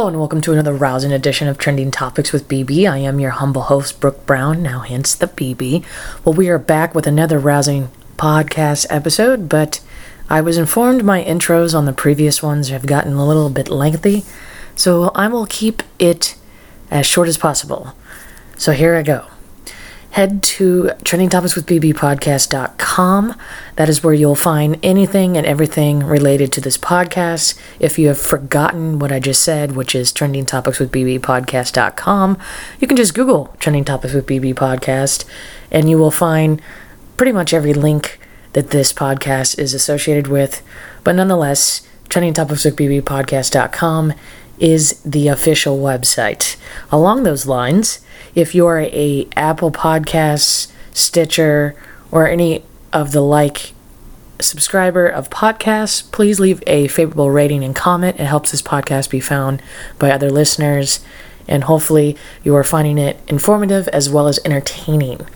Hello and welcome to another rousing edition of Trending Topics with BB. I am your humble host, Brooke Brown, now hence the BB. Well, we are back with another rousing podcast episode, but I was informed my intros on the previous ones have gotten a little bit lengthy, so I will keep it as short as possible. So here I go. Head to trendingtopicswithbbpodcast.com. That is where you'll find anything and everything related to this podcast. If you have forgotten what I just said, which is trendingtopicswithbbpodcast.com, you can just Google Trending Topics with BB Podcast, and you will find pretty much every link that this podcast is associated with. But nonetheless, trendingtopicswithbbpodcast.com is the official website. Along those lines, if you are a Apple Podcasts, Stitcher, or any of the like subscriber of podcasts, please leave a favorable rating and comment. It helps this podcast be found by other listeners, and hopefully you are finding it informative as well as entertaining.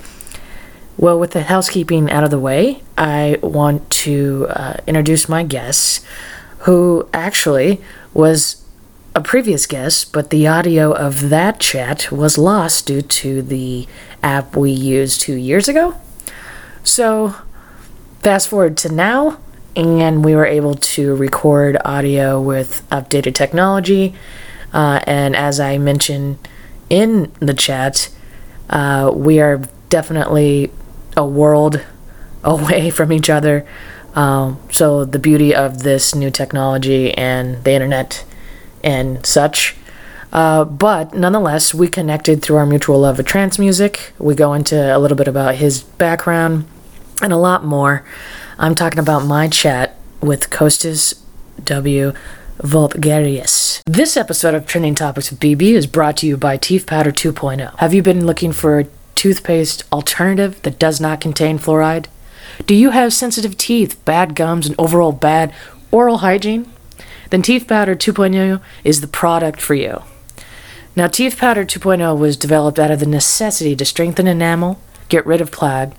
Well, with the housekeeping out of the way, I want to introduce my guest, who actually was a previous guest, but the audio of that chat was lost due to the app we used 2 years ago. So fast forward to now, and we were able to record audio with updated technology. And as I mentioned in the chat, we are definitely a world away from each other. So the beauty of this new technology and the internet and such, but nonetheless, we connected through our mutual love of trance music. We go into a little bit about his background and a lot more. I'm talking about my chat with Kostas W. Vulgaris. This episode of Trending Topics with BB is brought to you by Teeth Powder 2.0. Have you been looking for a toothpaste alternative that does not contain fluoride? Do you have sensitive teeth, bad gums, and overall bad oral hygiene? Then Teeth Powder 2.0 is the product for you. Now, Teeth Powder 2.0 was developed out of the necessity to strengthen enamel, get rid of plaque,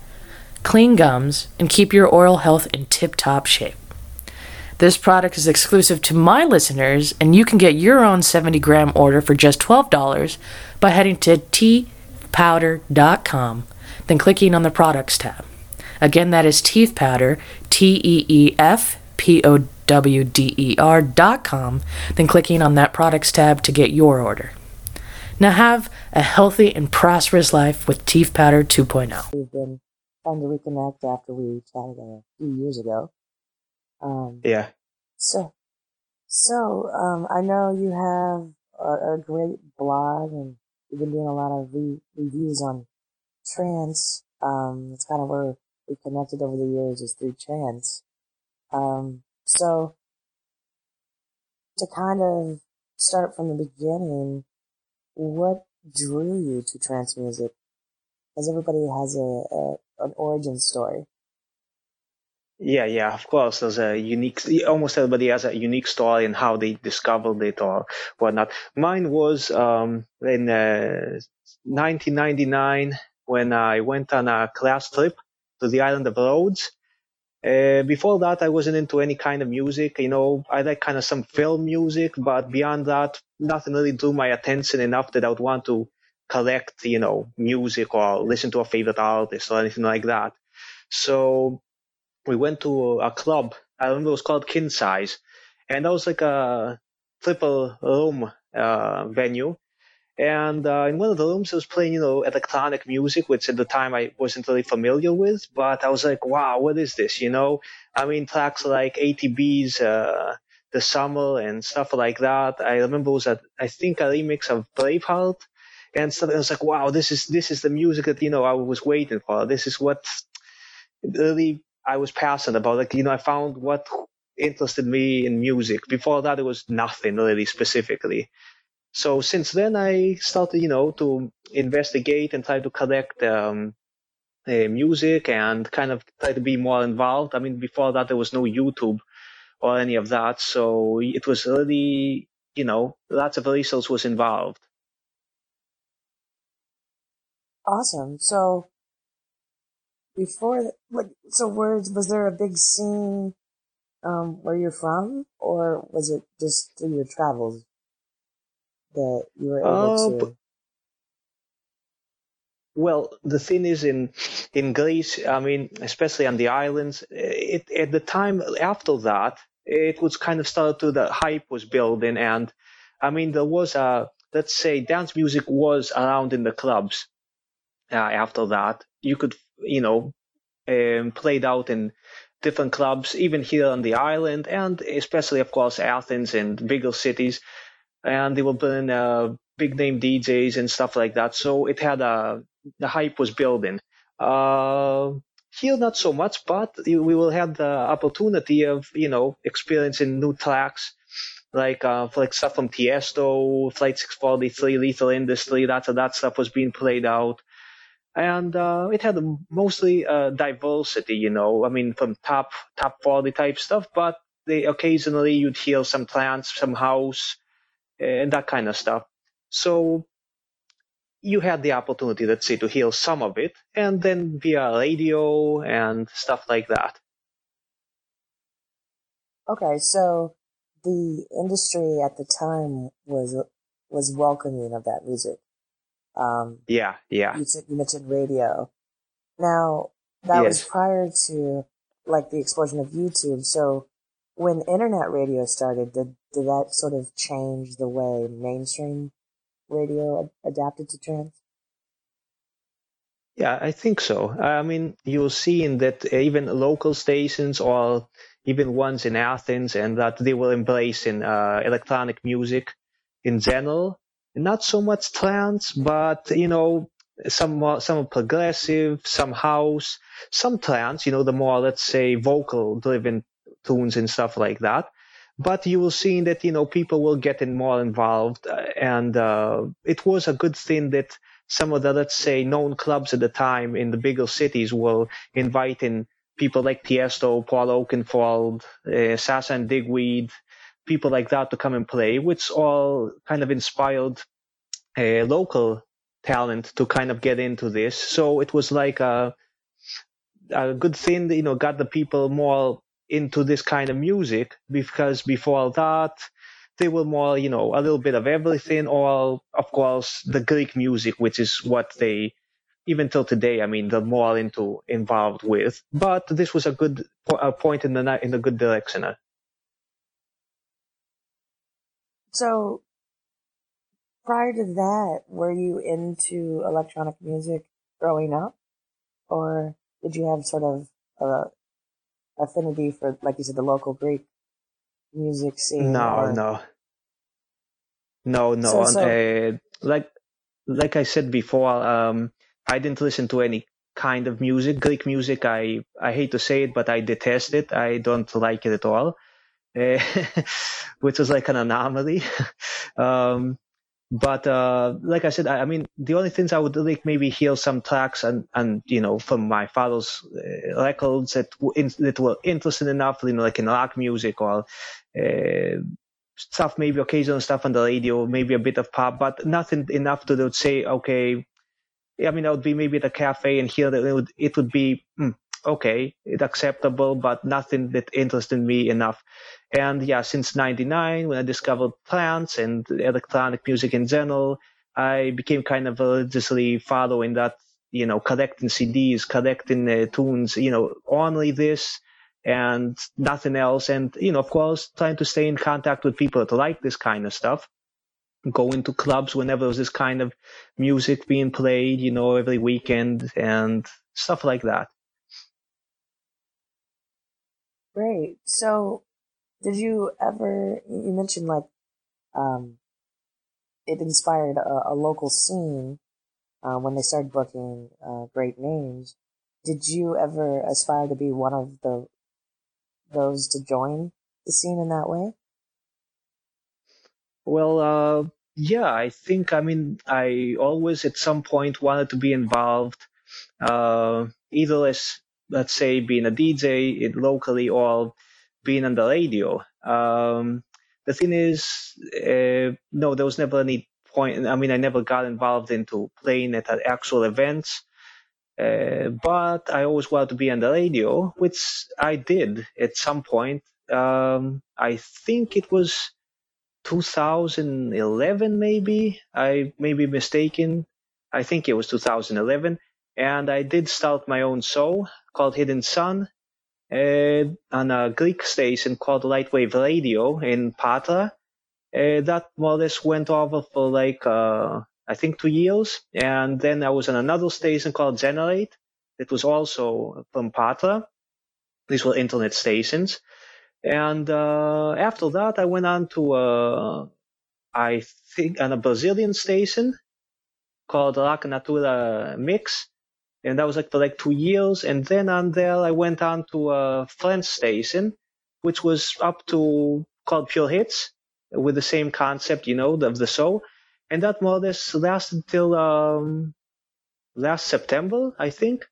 clean gums, and keep your oral health in tip-top shape. This product is exclusive to my listeners, and you can get your own 70-gram order for just $12 by heading to teethpowder.com, then clicking on the Products tab. Again, that is Teeth Powder, TEEF POWDER.com, then clicking on that Products tab to get your order. Now have a healthy and prosperous life with Teeth Powder 2.0. We've been trying to reconnect after we chatted a few years ago. Yeah. So, I know you have a great blog, and you've been doing a lot of reviews on trance. It's kind of where we connected over the years, is through trance. So, to kind of start from the beginning, what drew you to trance music? Because everybody has an origin story. Yeah, of course. There's a unique, almost everybody has a unique story in how they discovered it or whatnot. Mine was in 1999, when I went on a class trip to the island of Rhodes. Before that, I wasn't into any kind of music. I like kind of some film music, but beyond that, nothing really drew my attention enough that I would want to collect, music or listen to a favorite artist or anything like that. So we went to a club. I remember it was called Kin Size, and that was like a triple room venue. And in one of the rooms, I was playing, electronic music, which at the time I wasn't really familiar with. But I was like, wow, what is this? Tracks like ATB's The Summer and stuff like that. I remember it was, I think, a remix of Braveheart and stuff. And I was like, wow, this is the music that, I was waiting for. This is what really I was passionate about. I found what interested me in music. Before that, it was nothing really specifically. So since then, I started, to investigate and try to collect music and kind of try to be more involved. Before that, there was no YouTube or any of that. So it was really, lots of research was involved. Awesome. So was there a big scene where you're from, or was it just through your travels? that you were able to? Well, the thing is, in Greece, I mean, especially on the islands, it, at the time after that, it was kind of started to, the hype was building. And, I mean, there was a, let's say, dance music was around in the clubs after that. You could, you know, played out in different clubs, even here on the island, and especially, of course, Athens and bigger cities. And they were putting big-name DJs and stuff like that. So it had a... the hype was building. Here, not so much, but we will have the opportunity of, you know, experiencing new tracks, like stuff from Tiësto, Flight 643, Lethal Industry, lots of that stuff was being played out. And it had mostly diversity, you know, I mean, from top 40 type stuff, but they occasionally you'd hear some trance, some house, and that kind of stuff. So... you had the opportunity, let's say, to hear some of it, and then via radio and stuff like that. Okay, so the industry at the time was welcoming of that music. Yeah. You mentioned radio. Now, that was prior to, like, the explosion of YouTube. So when internet radio started, did that sort of change the way mainstream radio adapted to trance? Yeah, I think so. I mean, you'll see in that even local stations or even ones in Athens, and that they were embracing electronic music in general. Not so much trance, but, you know, some progressive, some house, some trance, you know, the more, let's say, vocal-driven tunes and stuff like that. But you will see that, you know, people will get more involved. And it was a good thing that some of the, let's say, known clubs at the time in the bigger cities were inviting people like Tiësto, Paul Oakenfold, Sasha and Digweed, people like that to come and play, which all kind of inspired local talent to kind of get into this. So it was like a good thing that, you know, got the people more into this kind of music, because before that they were more, you know, a little bit of everything, or of course the Greek music, which is what they, even till today, I mean, they're more into involved with. But this was a good point in the good direction. So prior to that, were you into electronic music growing up, or did you have sort of a affinity for, like you said, the local Greek music scene? No. Like I said before, I didn't listen to any kind of music. Greek music, I hate to say it, but I detest it. I don't like it at all, which is like an anomaly. But like I said, I mean, the only things I would like maybe hear some tracks and you know, from my father's records that were interesting enough, you know, like in rock music or stuff, maybe occasional stuff on the radio, maybe a bit of pop, but nothing enough to say, okay, I mean, I would be maybe at a cafe and hear that it would be, okay, it's acceptable, but nothing that interested me enough. And yeah, since 1999, when I discovered trance and electronic music in general, I became kind of religiously following that, you know, collecting CDs, collecting tunes, you know, only this and nothing else. And, you know, of course, trying to stay in contact with people that like this kind of stuff, going to clubs whenever there's this kind of music being played, you know, every weekend and stuff like that. Great. So did you ever, you mentioned like it inspired a local scene when they started booking great names. Did you ever aspire to be one of those to join the scene in that way? Well, yeah, I think, I mean, I always at some point wanted to be involved either as, let's say, being a DJ locally or being on the radio. The thing is, no, there was never any point. I mean, I never got involved into playing at actual events, but I always wanted to be on the radio, which I did at some point. I think it was 2011, maybe. I may be mistaken. I think it was 2011. And I did start my own show called Hidden Sun on a Greek station called Lightwave Radio in Patra. That more or less went over for like, I think 2 years. And then I was on another station called Generate. It was also from Patra. These were internet stations. And after that, I went on to, I think, on a Brazilian station called Raca Natura Mix. And that was like for like 2 years. And then on there, I went on to a French station, which was up to called Pure Hits, with the same concept, you know, of the show. And that more or less lasted till last September, I think,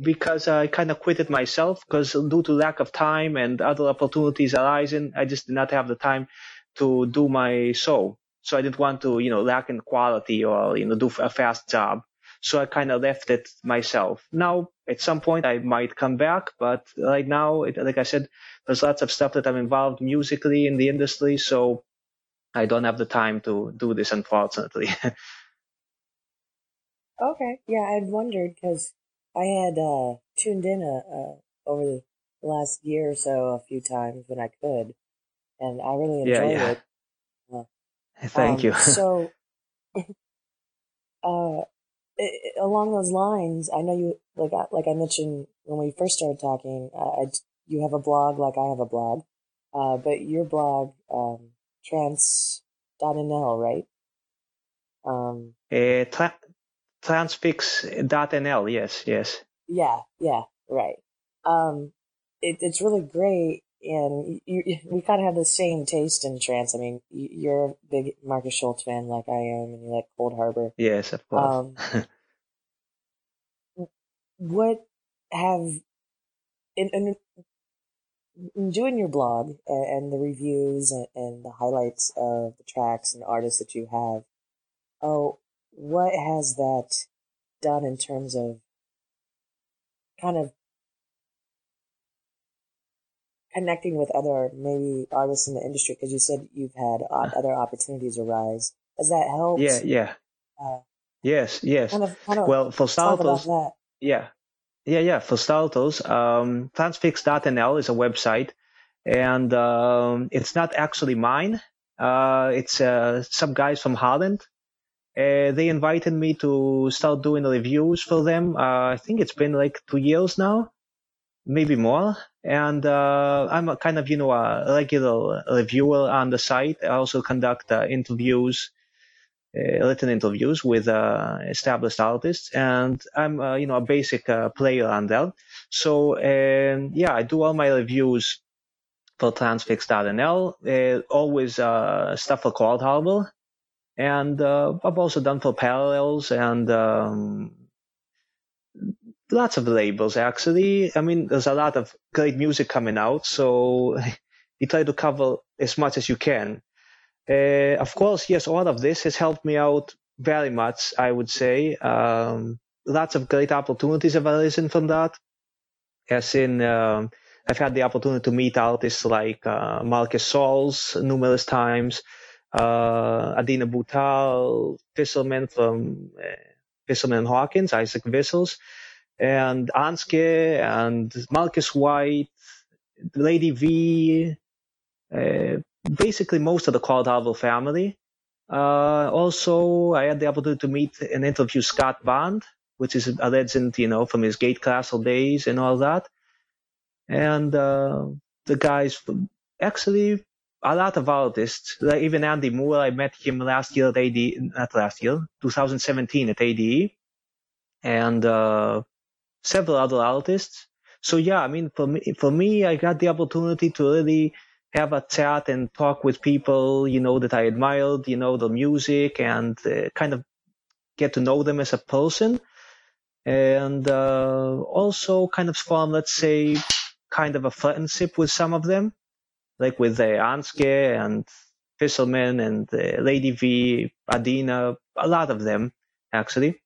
because I kind of quit it myself because due to lack of time and other opportunities arising, I just did not have the time to do my show. So I didn't want to, you know, lack in quality or, you know, do a fast job. So I kind of left it myself. Now, at some point, I might come back, but right now, like I said, there's lots of stuff that I'm involved musically in the industry, so I don't have the time to do this, unfortunately. Okay. Yeah, I'd wondered because I had tuned in over the last year or so a few times when I could, and I really enjoyed it. Thank you. So, along those lines, I know you, like I mentioned when we first started talking, you have a blog like I have a blog, but your blog, Transfix.nl, right? Transfix.nl, yes. Yeah, right. It's really great, and we kind of have the same taste in trance. I mean, you're a big Markus Schulz fan like I am, and you like Coldharbour. Yes, of course. What have... In doing your blog and the reviews and the highlights of the tracks and artists that you have, what has that done in terms of kind of connecting with other maybe artists in the industry? Because you said you've had other opportunities arise. Has that helped? Yeah. Yes. Kind of well, for starters, Yeah. For starters, Transfix.nl is a website, and it's not actually mine. It's some guys from Holland. They invited me to start doing reviews for them. I think it's been like 2 years now, maybe more. And I'm a kind of, you know, a regular reviewer on the site. I also conduct interviews. Written interviews with established artists, and I'm a basic player on there. So I do all my reviews for Transfix.nl, always stuff for Coldharbour, and I've also done for Parallels and lots of labels actually. I mean, there's a lot of great music coming out, so you try to cover as much as you can. Of course, yes, all of this has helped me out very much, I would say. Lots of great opportunities have arisen from that. As in, I've had the opportunity to meet artists like Markus Schulz numerous times, Adina Butal, Fisselman from Fisselman and Hawkins, Isaac Vissels, and Anske, and Marcus White, Lady V, basically most of the Coldharbour family. Also, I had the opportunity to meet and interview Scott Bond, which is a legend, you know, from his Gatecastle days and all that. And the guys, actually, a lot of artists, like even Andy Moore, I met him 2017 at ADE, and several other artists. So, yeah, I mean, for me, I got the opportunity to really have a chat and talk with people, you know, that I admired, you know, the music, and kind of get to know them as a person. And also kind of form, let's say, kind of a friendship with some of them, like with Anske and Fisselman and Lady V, Adina, a lot of them, actually,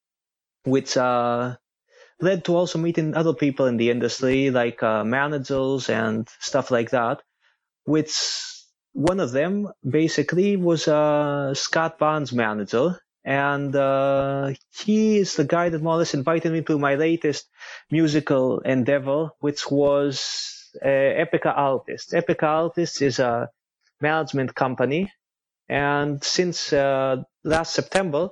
which led to also meeting other people in the industry, like managers and stuff like that, which one of them basically was Scott Barnes' manager, and he is the guy that more or less invited me to my latest musical endeavor, which was Epica Artists. Epica Artists is a management company, and since last September,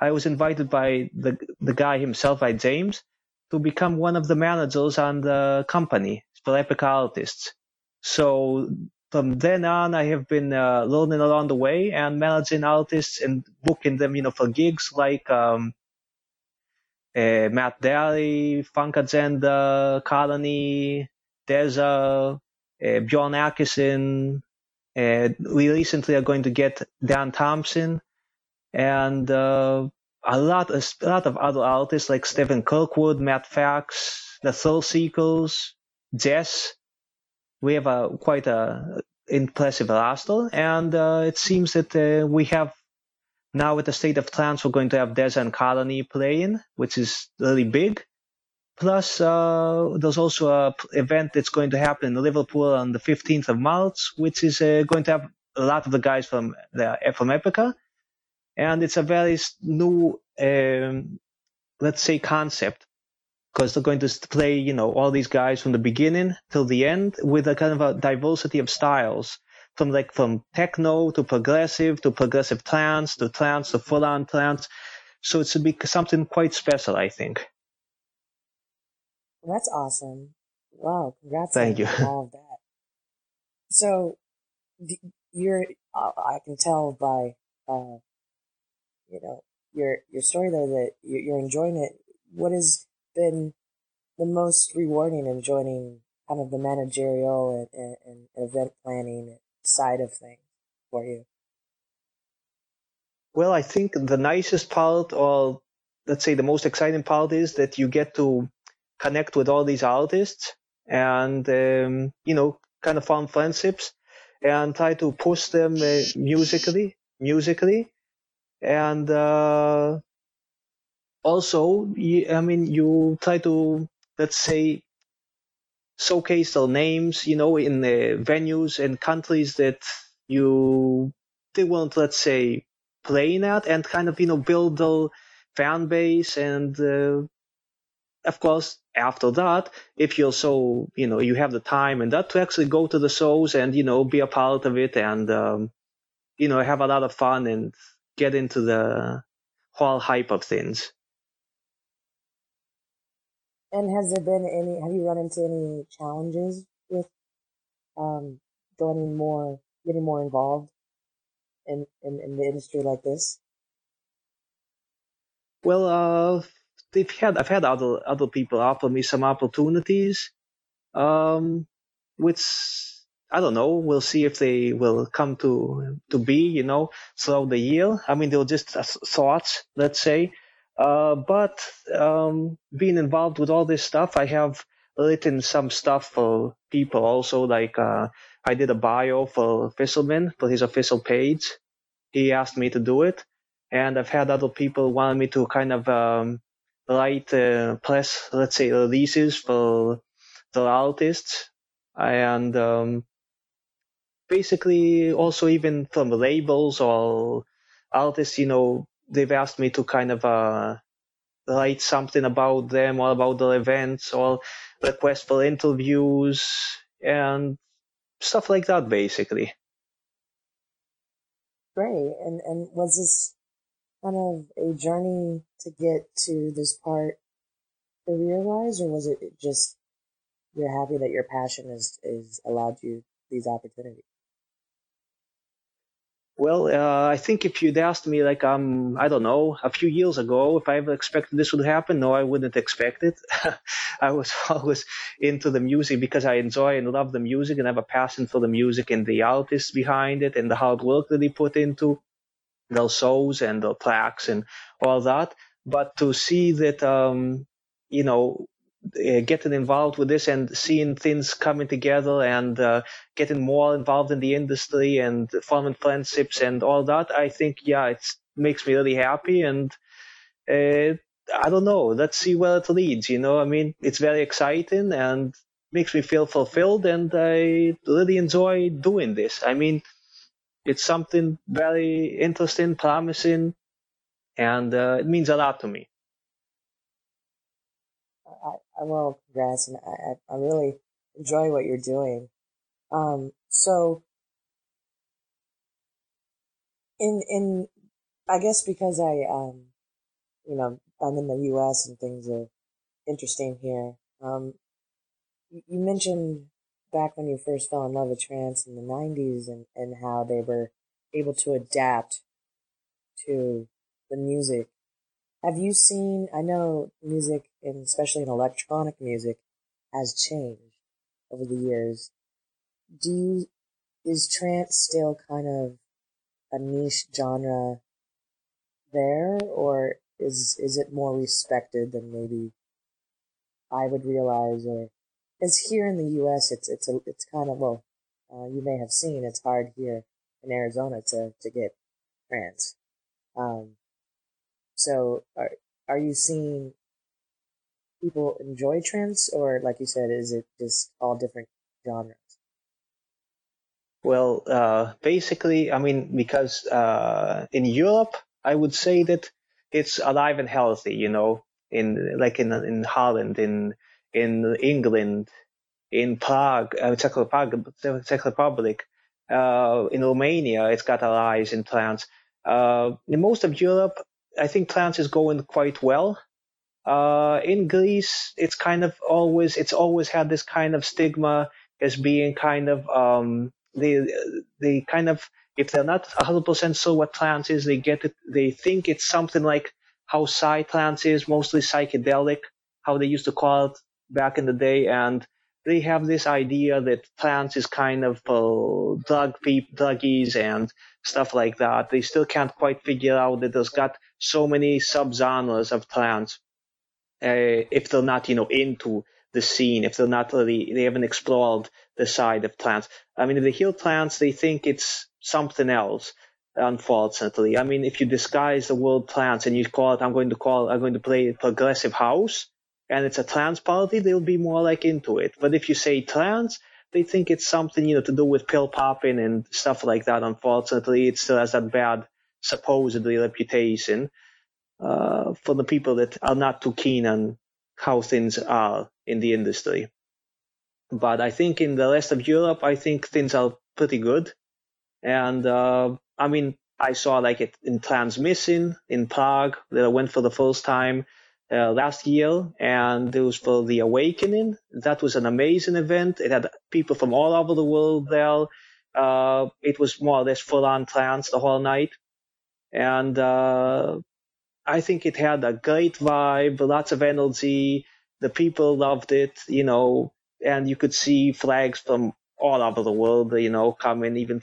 I was invited by the guy himself, by James, to become one of the managers on the company for Epica Artists. So from then on, I have been learning along the way and managing artists and booking them, for gigs like Matt Derry, Funk Agenda, Colony, Deza, Bjorn Atkinson. We recently are going to get Dan Thompson and a lot of other artists like Stephen Kirkwood, Matt Fax, The Thrill Seekers, Jess. We have quite a impressive roster, and it seems that we have now at the State of Trance, we're going to have Deza and Colony playing, which is really big. Plus, there's also an event that's going to happen in Liverpool on the 15th of March, which is going to have a lot of the guys from Epica, and it's a very new, let's say, concept. Because they're going to play, all these guys from the beginning till the end with a kind of a diversity of styles, from techno to progressive trance to full-on trance. So it should be something quite special, I think. That's awesome! Wow, congrats on all of that. So I can tell by your story there that you're enjoying it. What is been the most rewarding in joining kind of the managerial and event planning side of things for you? Well, I think the nicest part, or let's say the most exciting part, is that you get to connect with all these artists and, kind of form friendships and try to push them musically. And, also, you try to, let's say, showcase their names, in the venues and countries that they weren't, let's say, playing at, and kind of, build their fan base. And, of course, after that, if you're so, you have the time and that to actually go to the shows and, be a part of it and, have a lot of fun and get into the whole hype of things. And have you run into any challenges with getting more involved in the industry like this? Well, I've had other people offer me some opportunities, which I don't know. We'll see if they will come to be, throughout the year. They're just thoughts, let's say. But being involved with all this stuff, I have written some stuff for people also. Like I did a bio for Fisselman, for his official page. He asked me to do it. And I've had other people want me to kind of write press, let's say, releases for the artists. And basically also even from labels or artists, they've asked me to kind of write something about them or about their events or request for interviews and stuff like that, basically. Great. And was this kind of a journey to get to this part career-wise, or was it just you're happy that your passion is allowed you these opportunities? Well, I think if you'd asked me, like, I don't know, a few years ago, if I ever expected this would happen, no, I wouldn't expect it. I was always into the music because I enjoy and love the music and have a passion for the music and the artists behind it and the hard work that they put into their shows and their plaques and all that. But to see that, getting involved with this and seeing things coming together and getting more involved in the industry and forming friendships and all that, I think, yeah, it makes me really happy. And I don't know, let's see where it leads. It's very exciting and makes me feel fulfilled, and I really enjoy doing this. It's something very interesting, promising, and it means a lot to me. Well, congrats, and I really enjoy what you're doing. So, in I guess because I'm in the U.S. and things are interesting here. You mentioned back when you first fell in love with trance in the 90s and how they were able to adapt to the music. Have you seen, I know music, and especially in electronic music, has changed over the years. Is trance still kind of a niche genre there, or is it more respected than maybe I would realize, or is here in the U.S. it's kind of, well, you may have seen it's hard here in Arizona to get trance. So are you seeing people enjoy trance, or like you said, is it just all different genres? Well, basically, I mean, because in Europe, I would say that it's alive and healthy, you know, in Holland, in England, in Prague, Czech Republic, in Romania, it's got a rise in trance. In most of Europe, I think trance is going quite well. In Greece, it's kind of always had this kind of stigma as being kind of, they kind of, if they're not 100% sure what trance is, they get it, they think it's something like how trance is, mostly psychedelic, how they used to call it back in the day, and they have this idea that trance is kind of for druggies and stuff like that. They still can't quite figure out that there's got so many subgenres of trance. If they're not, into the scene, if they're not really, they haven't explored the side of trance. I mean, if they hear trance, they think it's something else. Unfortunately, I mean, if you disguise the word trance and you call it, I'm going to play progressive house, and it's a trance party, they'll be more like into it. But if you say trance, they think it's something, to do with pill popping and stuff like that. Unfortunately, it still has that bad, supposedly, reputation for the people that are not too keen on how things are in the industry. But I think in the rest of Europe, I think things are pretty good, and I mean, I saw like it in Transmission in Prague that I went for the first time last year, and it was for the Awakening. That was an amazing event. It had people from all over the world there. It was more or less full-on trance the whole night. And I think it had a great vibe, lots of energy. The people loved it, and you could see flags from all over the world, coming even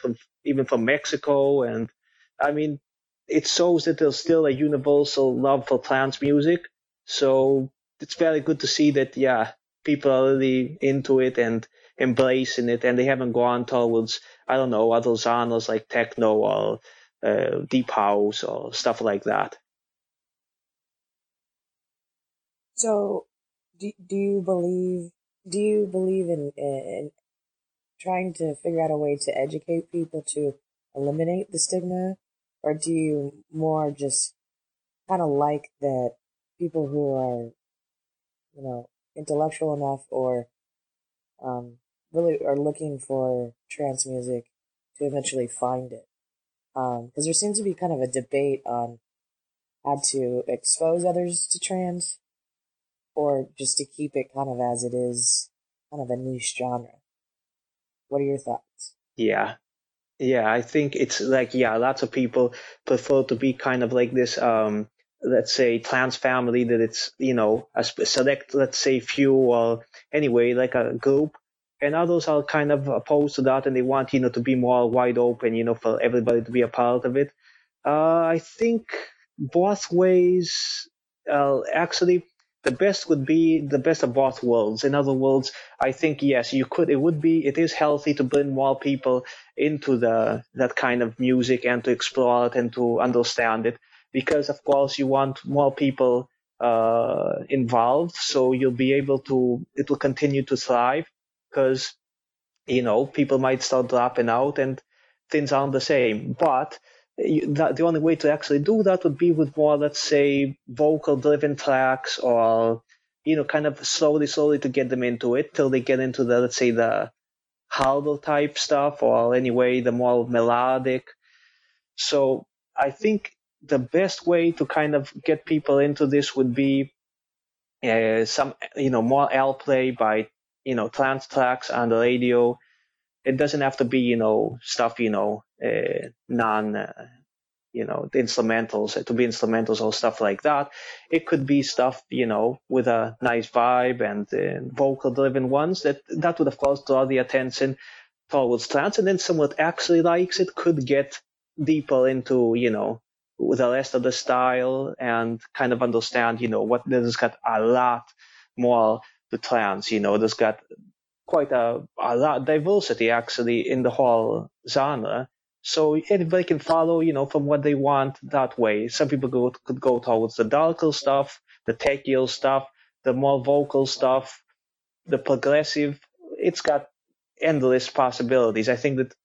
from Mexico. And I mean, it shows that there's still a universal love for trance music. So it's very good to see that, yeah, people are really into it and embracing it. And they haven't gone towards, I don't know, other genres like techno or deep house or stuff like that. So do you believe in trying to figure out a way to educate people to eliminate the stigma? Or do you more just kind of like that people who are, intellectual enough or really are looking for trance music to eventually find it? Because there seems to be kind of a debate on how to expose others to trance or just to keep it kind of as it is, kind of a niche genre. What are your thoughts? Yeah, I think it's like, yeah, lots of people prefer to be kind of like this, let's say, trans family, that it's, a select, let's say, few or anyway, like a group. And others are kind of opposed to that, and they want, to be more wide open, for everybody to be a part of it. I think both ways, actually, the best would be the best of both worlds. In other words, I think, yes, you could. It is healthy to bring more people into that kind of music and to explore it and to understand it, because, of course, you want more people involved, so you'll be able to – it will continue to thrive because, people might start dropping out. And things aren't the same. But the only way to actually do that would be with more, let's say, vocal-driven tracks, or kind of slowly to get them into it till they get into the, let's say, the harder type stuff, or anyway, the more melodic. So I think the best way to kind of get people into this would be more airplay by, trance tracks on the radio. It doesn't have to be, stuff, the instrumentals, to be instrumentals or stuff like that. It could be stuff, with a nice vibe and vocal-driven ones that would, of course, draw the attention towards trance. And then someone that actually likes it could get deeper into, the rest of the style and kind of understand, what there's got a lot more to trance. There's got quite a lot diversity actually in the whole genre. So anybody can follow, from what they want that way. Some people could go towards the darker stuff, the techier stuff, the more vocal stuff, the progressive. It's got endless possibilities. I think that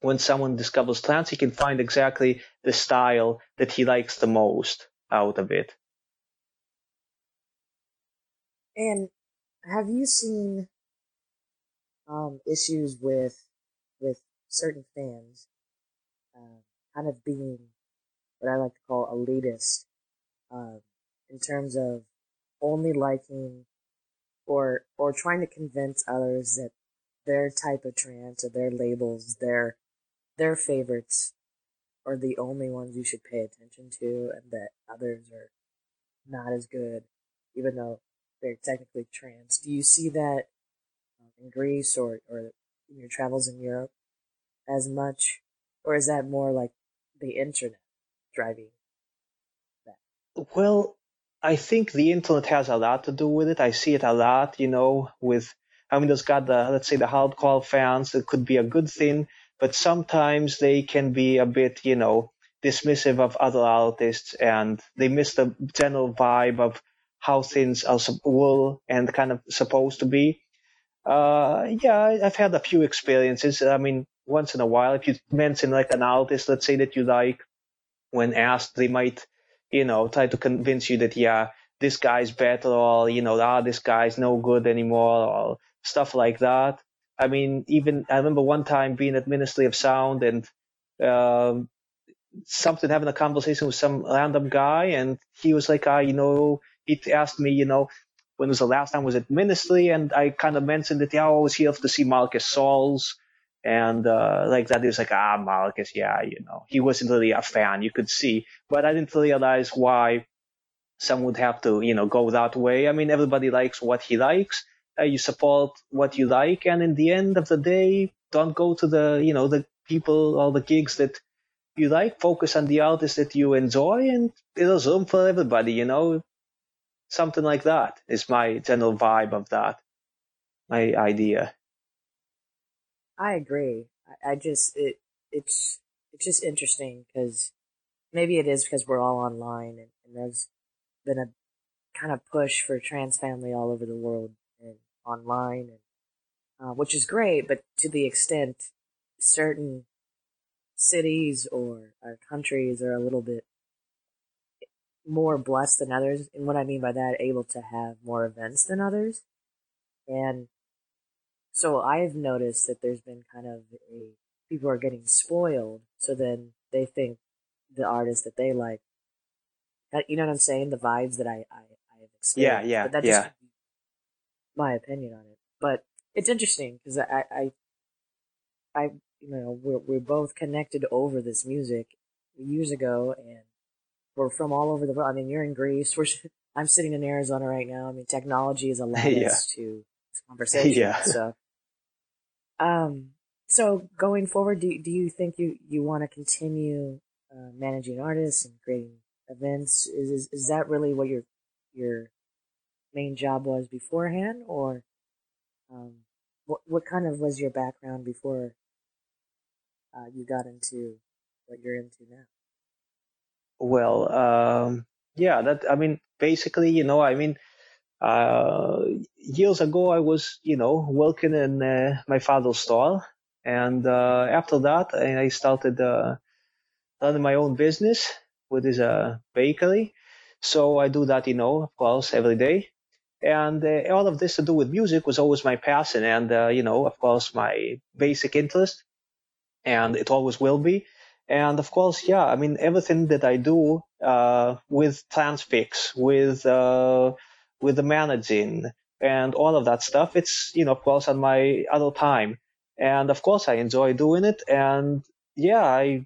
when someone discovers trance, he can find exactly the style that he likes the most out of it. And have you seen issues with certain fans kind of being what I like to call elitist in terms of only liking or trying to convince others that their type of trance or their labels, their favorites are the only ones you should pay attention to, and that others are not as good, even though they're technically trans? Do you see that in Greece or in your travels in Europe as much, or is that more like the internet driving that? Well, I think the internet has a lot to do with it. I see it a lot, there's got the hardcore fans that could be a good thing, but sometimes they can be a bit, dismissive of other artists, and they miss the general vibe of how things will and kind of supposed to be. I've had a few experiences. I mean, once in a while, if you mention an artist, let's say that you like, when asked, they might, try to convince you that, yeah, this guy's better, or, this guy's no good anymore, or stuff like that. I mean, I remember one time being at Ministry of Sound and having a conversation with some random guy, and he was like, he asked me, when was the last time I was at Ministry, and I kind of mentioned that, I was here to see Markus Schulz, and that. He was like, Markus, yeah, he wasn't really a fan, you could see. But I didn't realize why some would have to, go that way. I mean, everybody likes what he likes. You support what you like, and in the end of the day, don't go to the, the people or the gigs that you like. Focus on the artists that you enjoy, and there's room for everybody, Something like that is my general vibe of that, my idea. I agree. I just, it's just interesting because maybe it is because we're all online and there's been a kind of push for trans family all over the world and online, and which is great, but to the extent certain cities or countries are a little bit more blessed than others, and what I mean by that, able to have more events than others. And so I've noticed that there's been kind of people are getting spoiled, so then they think the artists that they like, you know what I'm saying, the vibes that I have experienced. Yeah, yeah, but that just could be my opinion on it. But it's interesting, because I we're both connected over this music years ago, and we're from all over the world. I mean, you're in Greece. I'm sitting in Arizona right now. I mean, technology has allowed us to this conversation. Yeah. So, so going forward, do you think you want to continue managing artists and creating events? Is that really what your main job was beforehand, or what kind of was your background before you got into what you're into now? Well, basically, years ago I was, working in my father's store, And after that, I started my own business, which is a bakery. So I do that, of course, every day. And all of this to do with music was always my passion and, of course, my basic interest. And it always will be. And, of course, everything that I do with Transfix, with the managing and all of that stuff, it's, of course, on my other time. And, of course, I enjoy doing it. And, I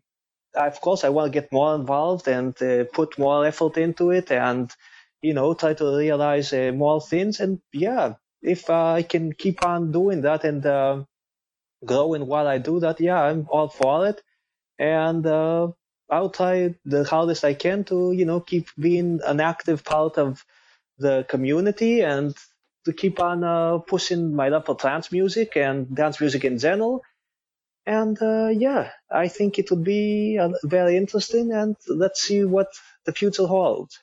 want to get more involved and put more effort into it and, try to realize more things. And, if I can keep on doing that and growing while I do that, I'm all for it. And I'll try the hardest I can to, keep being an active part of the community and to keep on pushing my love for trance music and dance music in general. And, I think it would be very interesting, and let's see what the future holds.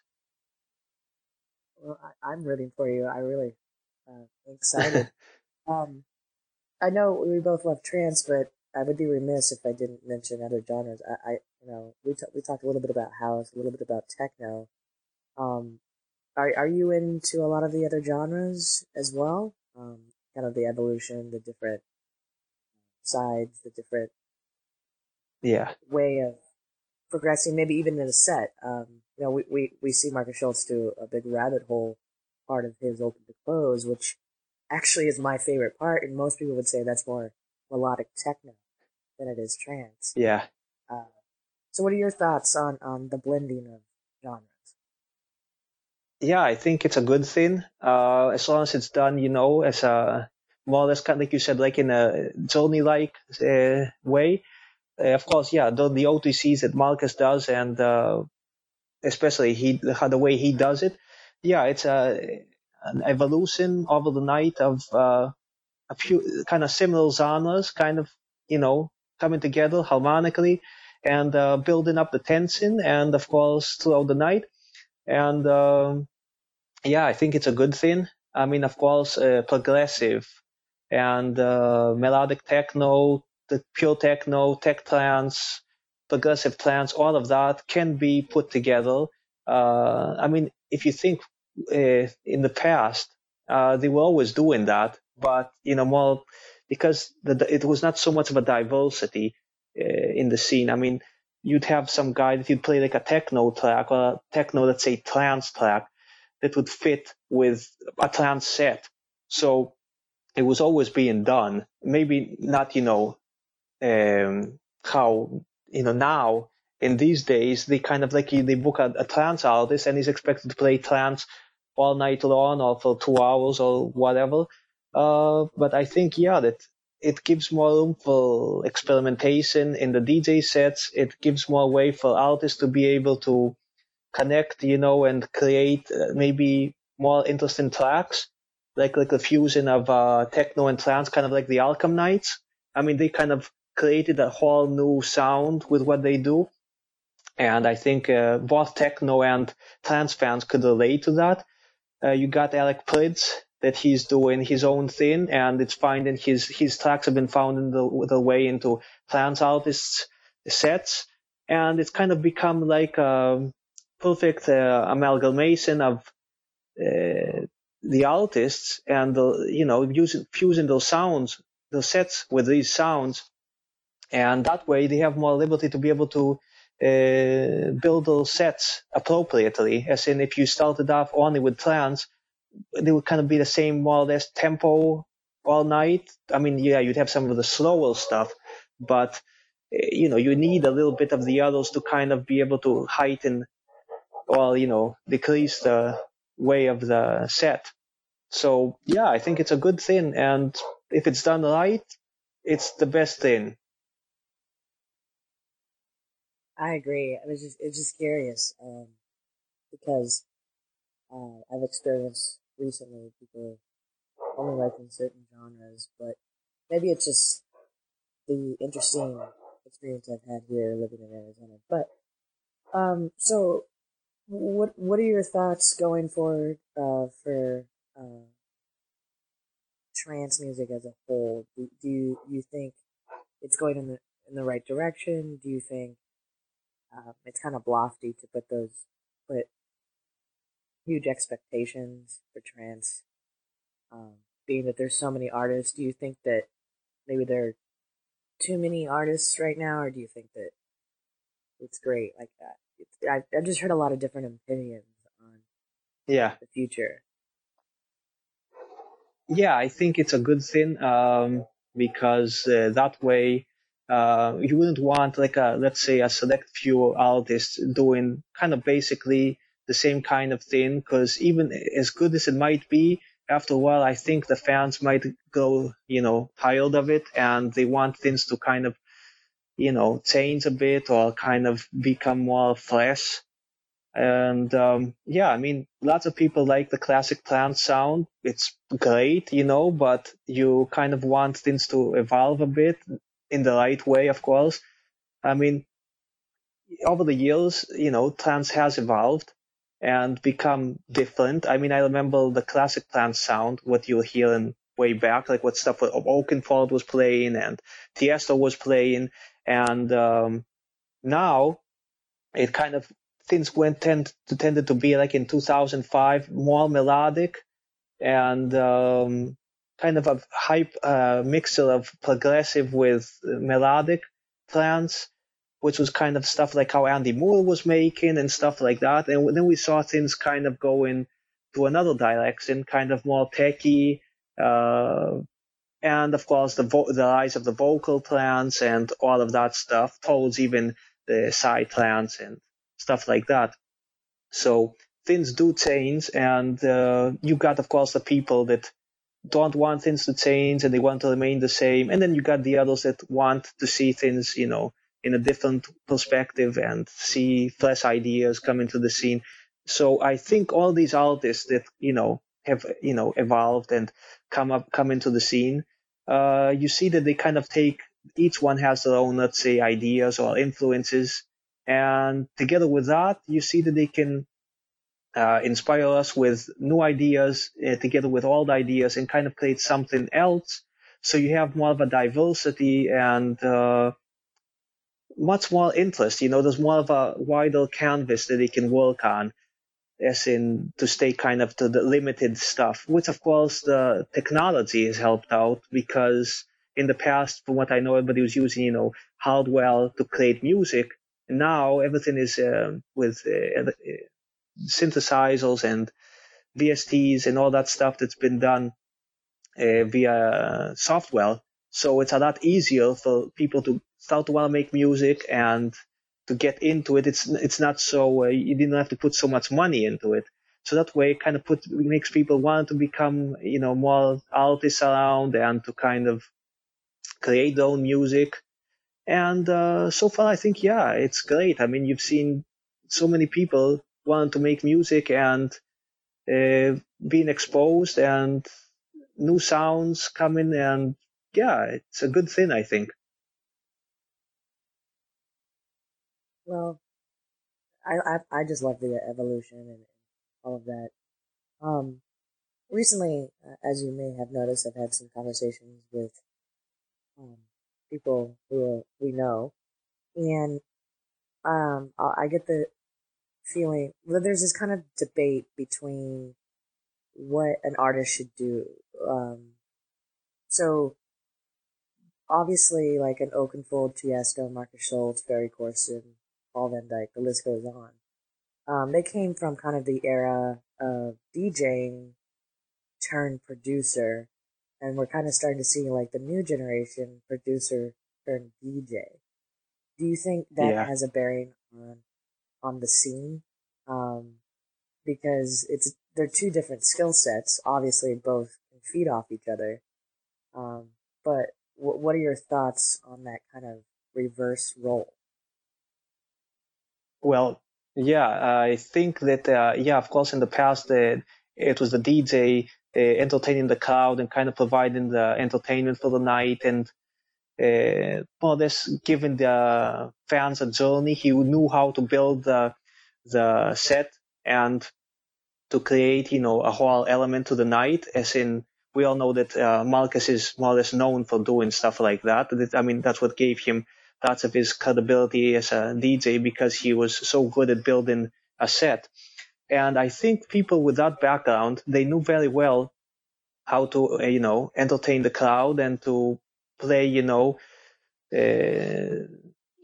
Well, I'm rooting for you. I really excited. I know we both love trance, but I would be remiss if I didn't mention other genres. We talked a little bit about house, a little bit about techno. Are you into a lot of the other genres as well? Kind of the evolution, the different sides, the different way of progressing, maybe even in a set. We see Markus Schulz do a big rabbit hole part of his open to close, which actually is my favorite part, and most people would say that's more melodic techno than it is trance. Yeah. So what are your thoughts on the blending of genres? Yeah, I think it's a good thing. As long as it's done, as a more or less kind of, like you said, like in a journey-like way. Of course, the OTCs that Markus does, and especially the way he does it. Yeah, it's an evolution over the night of a few kind of similar genres, kind of, coming together harmonically and building up the tension, and of course throughout the night. And I think it's a good thing. I mean, of course, progressive and melodic techno, the pure techno, tech trance, progressive trance, all of that can be put together. If you think in the past, they were always doing that. But, more because it was not so much of a diversity in the scene. I mean, you'd have some guy that you'd play like a techno track or a techno, let's say, trance track that would fit with a trance set. So it was always being done. Maybe not, how, now in these days, they kind of like they book a trance artist and he's expected to play trance all night long or for 2 hours or whatever. But I think, that it gives more room for experimentation in the DJ sets. It gives more way for artists to be able to connect, and create maybe more interesting tracks, like the fusion of techno and trance, kind of like the Arkham Knights. I mean, they kind of created a whole new sound with what they do. And I think both techno and trance fans could relate to that. You got Eric Prydz, that he's doing his own thing, and it's finding his tracks have been found in the way into trance artists' sets, and it's kind of become like a perfect amalgamation of the artists and fusing those sounds, those sets with these sounds, and that way they have more liberty to be able to build those sets appropriately. As in, if you started off only with trance, they would kind of be the same, more or less, tempo all night. I mean, you'd have some of the slower stuff, but, you need a little bit of the others to kind of be able to heighten or, decrease the way of the set. So, I think it's a good thing. And if it's done right, it's the best thing. I agree. I was just curious because I've experienced recently people only liking certain genres, but maybe it's just the interesting experience I've had here living in Arizona. But so what are your thoughts going forward for trance music as a whole? Do you think it's going in the right direction? Do you think it's kind of lofty to put huge expectations for trance? Being that there's so many artists, do you think that maybe there are too many artists right now, or do you think that it's great like that? I've just heard a lot of different opinions on the future. Yeah, I think it's a good thing because that way you wouldn't want let's say a select few artists doing kind of basically the same kind of thing, because even as good as it might be, after a while, I think the fans might go, tired of it, and they want things to kind of, change a bit or kind of become more fresh. And, lots of people like the classic trance sound. It's great, but you kind of want things to evolve a bit in the right way, of course. I mean, over the years, trance has evolved and become different. I mean, I remember the classic trance sound, what you were hearing way back, like what stuff Oakenfold was playing and Tiësto was playing. And now it kind of, things tended to be like in 2005, more melodic and kind of a hype mixture of progressive with melodic trance, which was kind of stuff like how Andy Moore was making and stuff like that. And then we saw things kind of going to another direction, kind of more techie. And, of course, the rise of the vocal trance and all of that stuff, towards even the side trance and stuff like that. So things do change, and you got, of course, the people that don't want things to change and they want to remain the same. And then you got the others that want to see things, in a different perspective and see fresh ideas come into the scene. So I think all these artists that, have, evolved and come into the scene, you see that they kind of each one has their own, let's say, ideas or influences. And together with that, you see that they can inspire us with new ideas, together with old ideas, and kind of create something else. So you have more of a diversity and, much more interest, there's more of a wider canvas that they can work on, as in to stay kind of to the limited stuff, which of course the technology has helped out, because in the past, from what I know, everybody was using, hardware to create music. Now everything is with synthesizers and VSTs and all that stuff that's been done via software. So it's a lot easier for people to start to want to make music and to get into it. It's not so, you didn't have to put so much money into it. So that way it kind of makes people want to become, more artists around and to kind of create their own music. And so far, I think, it's great. I mean, you've seen so many people want to make music and being exposed and new sounds coming, and it's a good thing, I think. Well, I just love the evolution and all of that. Recently, as you may have noticed, I've had some conversations with people who we know, and I get the feeling that there's this kind of debate between what an artist should do. So, obviously, like an Oakenfold, Tiësto, Markus Schulz, Ferry Corsten, Paul Van Dyke, the list goes on. They came from kind of the era of DJing turned producer, and we're kind of starting to see like the new generation producer turned DJ. Do you think that has a bearing on the scene? Because they're two different skill sets. Obviously, both can feed off each other. But what are your thoughts on that kind of reverse role? Well, I think that, of course, in the past, it was the DJ entertaining the crowd and kind of providing the entertainment for the night and more or less giving the fans a journey. He knew how to build the set and to create, a whole element to the night, as in we all know that Markus is more or less known for doing stuff like that. I mean, that's what gave him parts of his credibility as a DJ, because he was so good at building a set. And I think people with that background, they knew very well how to, entertain the crowd and to play,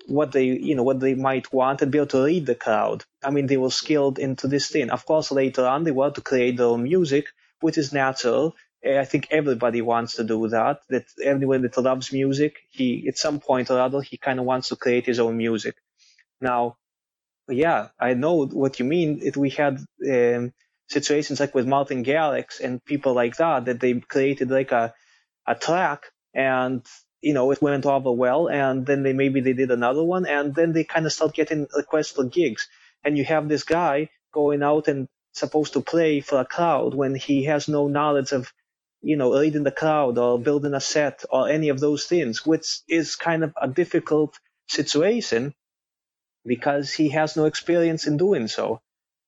what they might want and be able to read the crowd. I mean, they were skilled into this thing. Of course, later on, they wanted to create their own music, which is natural. I think everybody wants to do that. That anyone that loves music, he at some point or other, he kind of wants to create his own music. Now, yeah, I know what you mean. We had situations like with Martin Garrix and people like that they created like a track, and it went over well, and then they did another one, and then they kind of start getting requests for gigs, and you have this guy going out and supposed to play for a crowd when he has no knowledge of reading the crowd or building a set or any of those things, which is kind of a difficult situation because he has no experience in doing so.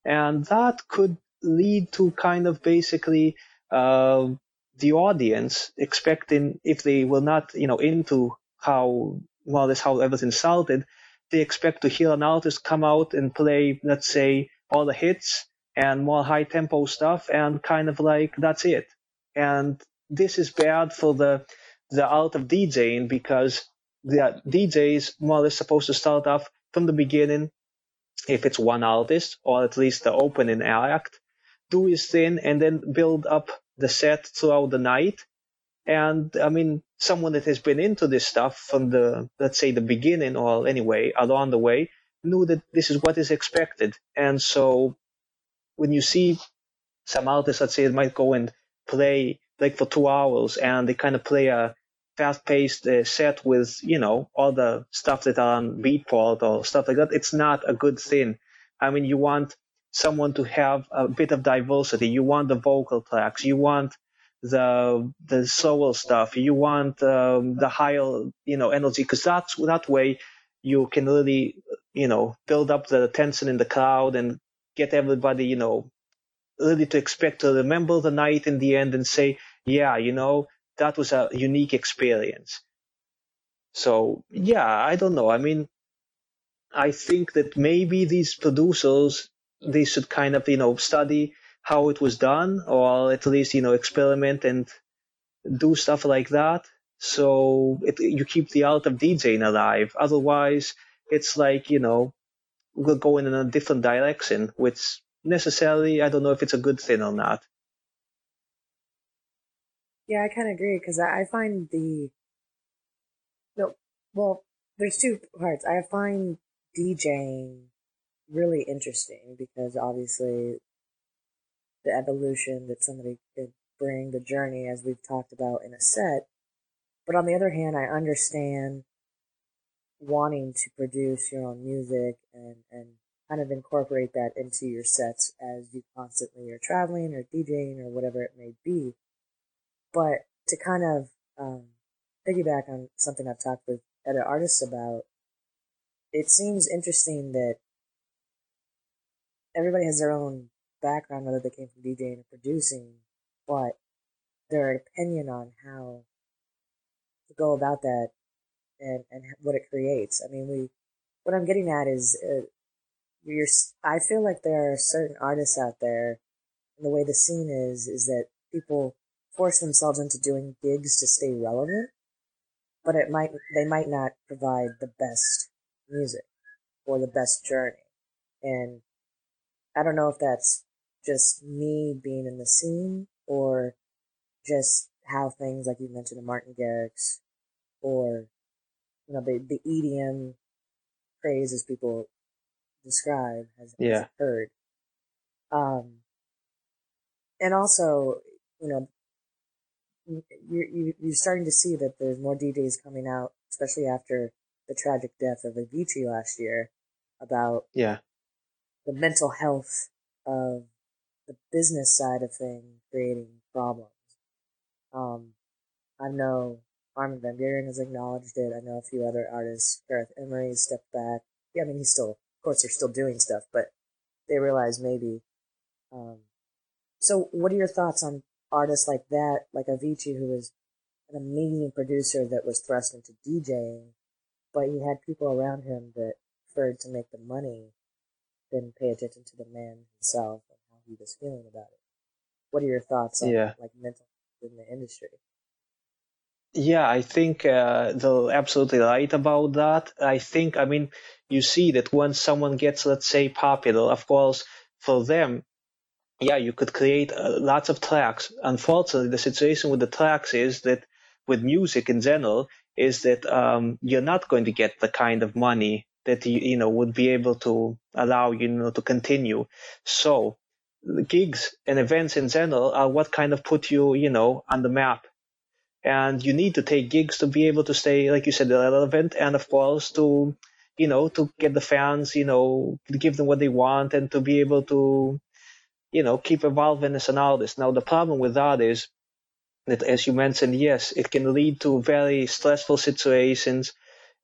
And that could lead to kind of basically the audience expecting, if they were not into how more or less how everything sounded, they expect to hear an artist come out and play, let's say, all the hits and more high tempo stuff, and kind of like that's it. And this is bad for the art of DJing, because the DJs more or less supposed to start off from the beginning, if it's one artist or at least the opening act, do his thing and then build up the set throughout the night. And I mean, someone that has been into this stuff from the beginning, or anyway along the way, knew that this is what is expected. And so when you see some artists, let's say, that might go and play like for 2 hours, and they kind of play a fast-paced set with, all the stuff that are on Beatport or stuff like that, it's not a good thing. I mean, you want someone to have a bit of diversity. You want the vocal tracks. You want the slower stuff. You want the higher, energy, because that way you can really, build up the tension in the crowd and get everybody, really to expect to remember the night in the end and say, yeah, that was a unique experience. So, yeah, I don't know. I mean, I think that maybe these producers, they should kind of, study how it was done, or at least, experiment and do stuff like that. So you keep the art of DJing alive. Otherwise, it's like, we're going in a different direction, which necessarily, I don't know if it's a good thing or not. Yeah, I kind of agree, because I find there's two parts. I find DJing really interesting, because obviously the evolution that somebody could bring, the journey, as we've talked about, in a set. But on the other hand, I understand wanting to produce your own music and kind of incorporate that into your sets as you constantly are traveling or DJing or whatever it may be. But to kind of piggyback on something I've talked with other artists about, it seems interesting that everybody has their own background, whether they came from DJing or producing, but their opinion on how to go about that and what it creates. I mean, what I'm getting at is, I feel like there are certain artists out there, and the way the scene is that people force themselves into doing gigs to stay relevant, but they might not provide the best music or the best journey. And I don't know if that's just me being in the scene, or just how things, like you mentioned, the Martin Garrix, or the EDM craze, as people describe, as heard. And also, you're starting to see that there's more DJs coming out, especially after the tragic death of Avicii last year, about the mental health of the business side of things creating problems. I know Armin van Buuren has acknowledged it. I know a few other artists. Gareth Emery stepped back. Yeah, I mean, they're still doing stuff, but they realize maybe. So what are your thoughts on artists like that, like Avicii, who was an amazing producer that was thrust into DJing, but he had people around him that preferred to make the money than pay attention to the man himself and how he was feeling about it. What are your thoughts on like mental health in the industry? Yeah, I think they're absolutely right about that. I think, I mean, you see that when someone gets, let's say, popular, of course, for them, yeah, you could create lots of tracks. Unfortunately, the situation with the tracks is that, with music in general, is that you're not going to get the kind of money that you would be able to allow to continue. So, gigs and events in general are what kind of put you on the map. And you need to take gigs to be able to stay, like you said, relevant, and of course to get the fans, to give them what they want and to be able to, keep evolving as an artist. Now, the problem with that is that, as you mentioned, yes, it can lead to very stressful situations,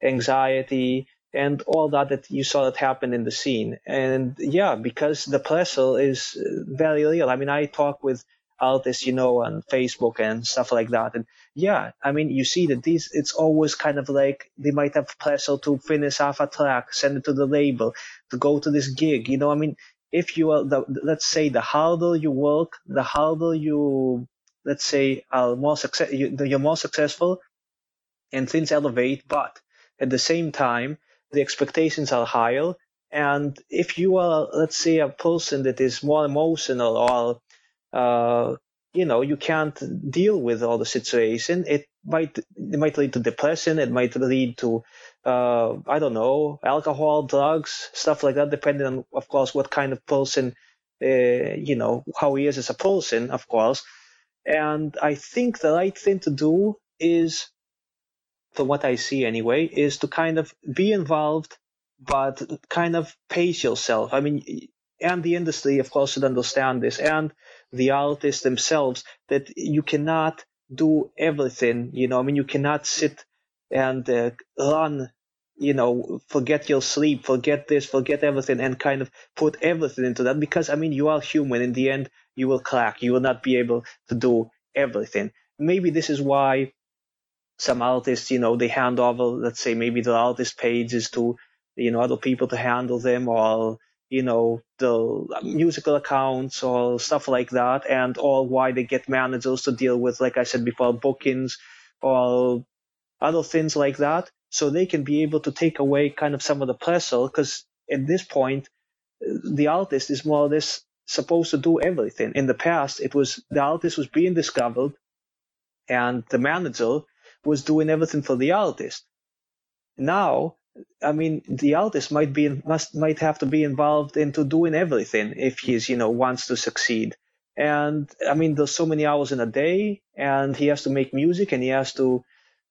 anxiety, and all that you saw that happened in the scene. And yeah, because the pressure is very real. I mean, I talk with artists, on Facebook and stuff like that. And yeah, I mean, you see that it's always kind of like they might have pressure to finish off a track, send it to the label, to go to this gig. I mean, if you are, let's say, the harder you work, the harder you, let's say, are more you're more successful and things elevate. But at the same time, the expectations are higher. And if you are, let's say, a person that is more emotional or you can't deal with all the situation, it might lead to depression, it might lead to alcohol, drugs, stuff like that, depending on, of course, what kind of person how he is as a person, of course. And I think the right thing to do is, from what I see anyway, is to kind of be involved but kind of pace yourself. I mean, and the industry, of course, should understand this, and the artists themselves, that you cannot do everything. I mean, you cannot sit and run, forget your sleep, forget this, forget everything, and kind of put everything into that, because, I mean, you are human. In the end, you will crack. You will not be able to do everything. Maybe this is why some artists, they hand over, let's say, maybe the artist pages to, other people to handle them, or the musical accounts or stuff like that, and all why they get managers to deal with, like I said before, bookings or other things like that, so they can be able to take away kind of some of the pressure, because at this point, the artist is more or less supposed to do everything. In the past, it was the artist was being discovered and the manager was doing everything for the artist. Now, I mean, the artist might have to be involved into doing everything if he's wants to succeed. And I mean, there's so many hours in a day, and he has to make music, and he has to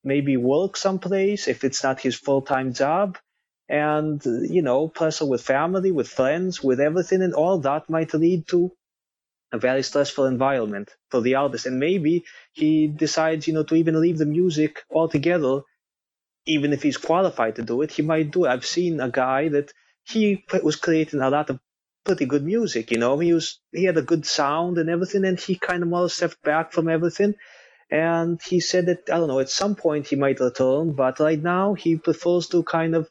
maybe work someplace if it's not his full-time job, and pressure with family, with friends, with everything, and all that might lead to a very stressful environment for the artist. And maybe he decides to even leave the music altogether. Even if he's qualified to do it, he might do it. I've seen a guy that he was creating a lot of pretty good music, he had a good sound and everything, and he kind of more stepped back from everything. And he said that, I don't know, at some point he might return, but right now he prefers to kind of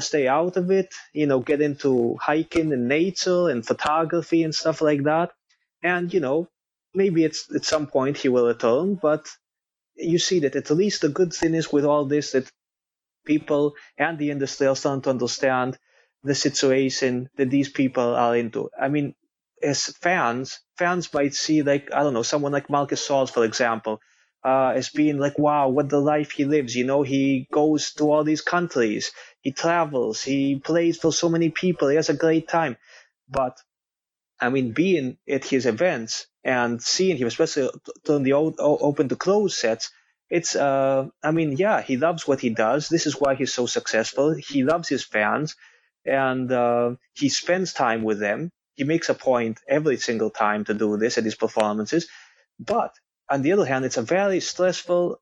stay out of it, get into hiking and nature and photography and stuff like that. And, maybe it's at some point he will return, but you see that at least the good thing is with all this that people and the industry are starting to understand the situation that these people are into. I mean, as fans might see, like, I don't know, someone like Markus Schulz, for example, as being like, wow, what the life he lives. He goes to all these countries, he travels, he plays for so many people, he has a great time. But I mean, being at his events and seeing him, especially during the open to close sets, it's, he loves what he does. This is why he's so successful. He loves his fans, and he spends time with them. He makes a point every single time to do this at his performances. But on the other hand, it's a very stressful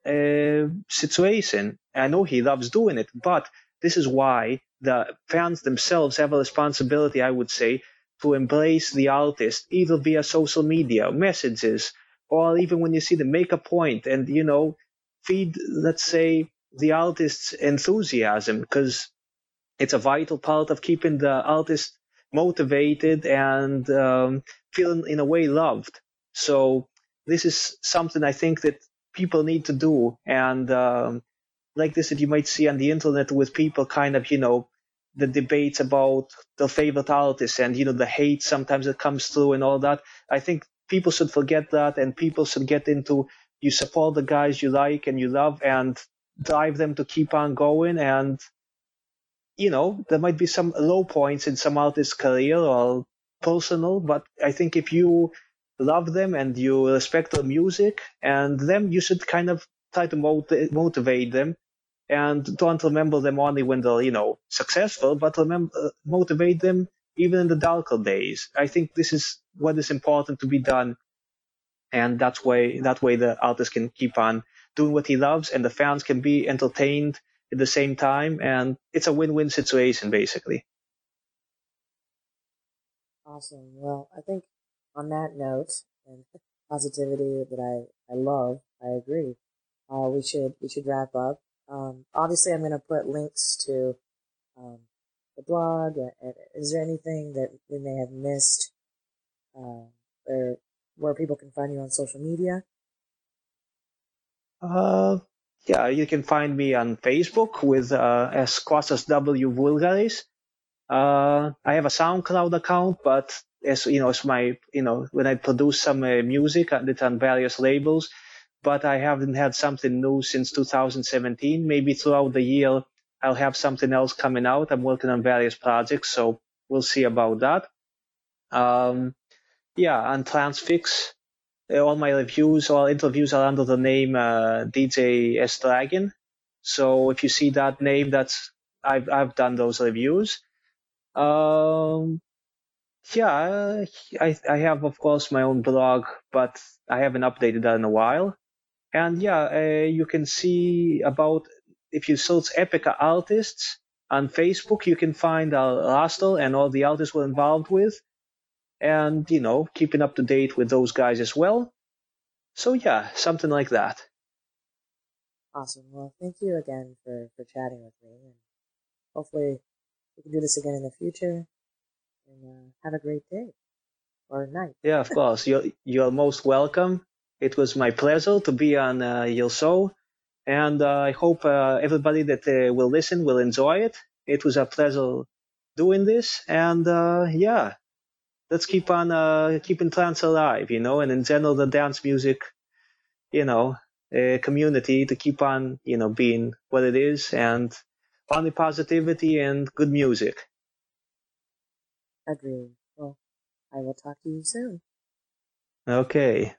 situation. I know he loves doing it, but this is why the fans themselves have a responsibility, I would say, to embrace the artist, either via social media, messages, or even when you see them, make a point and, you know, feed, let's say, the artist's enthusiasm, because it's a vital part of keeping the artist motivated and feeling, in a way, loved. So this is something I think that people need to do. And like this that you might see on the internet with people kind of, you know, the debates about their favorite artists and, you know, the hate sometimes that comes through and all that. I think people should forget that, and people should get into, you support the guys you like and you love and drive them to keep on going. And, you know, there might be some low points in some artist's career or personal, but I think if you love them and you respect their music and them, you should kind of try to motivate them, and don't remember them only when they're, you know, successful, but motivate them even in the darker days. I think this is what is important to be done, and that way the artist can keep on doing what he loves and the fans can be entertained at the same time, and it's a win-win situation, basically. Awesome. Well, I think on that note, and positivity that I love, I agree. We should wrap up. Obviously, I'm going to put links to the blog. Is there anything that we may have missed, or where people can find you on social media? Yeah, you can find me on Facebook with as Kostas W. Vulgaris. I have a SoundCloud account, but as when I produce some music, I did on various labels. But I haven't had something new since 2017. Maybe throughout the year, I'll have something else coming out. I'm working on various projects, so we'll see about that. On Transfix, all my reviews or interviews are under the name DJ S. Dragon. So if you see that name, that's I've done those reviews. I have, of course, my own blog, but I haven't updated that in a while. And you can see about, if you search Epica Artists on Facebook, you can find our roster and all the artists we're involved with. And, you know, keeping up to date with those guys as well. So, something like that. Awesome. Well, thank you again for chatting with me. And hopefully we can do this again in the future. And have a great day or night. Yeah, of course. You're most welcome. It was my pleasure to be on your show, and I hope everybody that will listen will enjoy it. It was a pleasure doing this, and let's keep on keeping trance alive, you know, and in general the dance music, you know, community to keep on, you know, being what it is, and only positivity and good music. Agreed. Well, I will talk to you soon. Okay.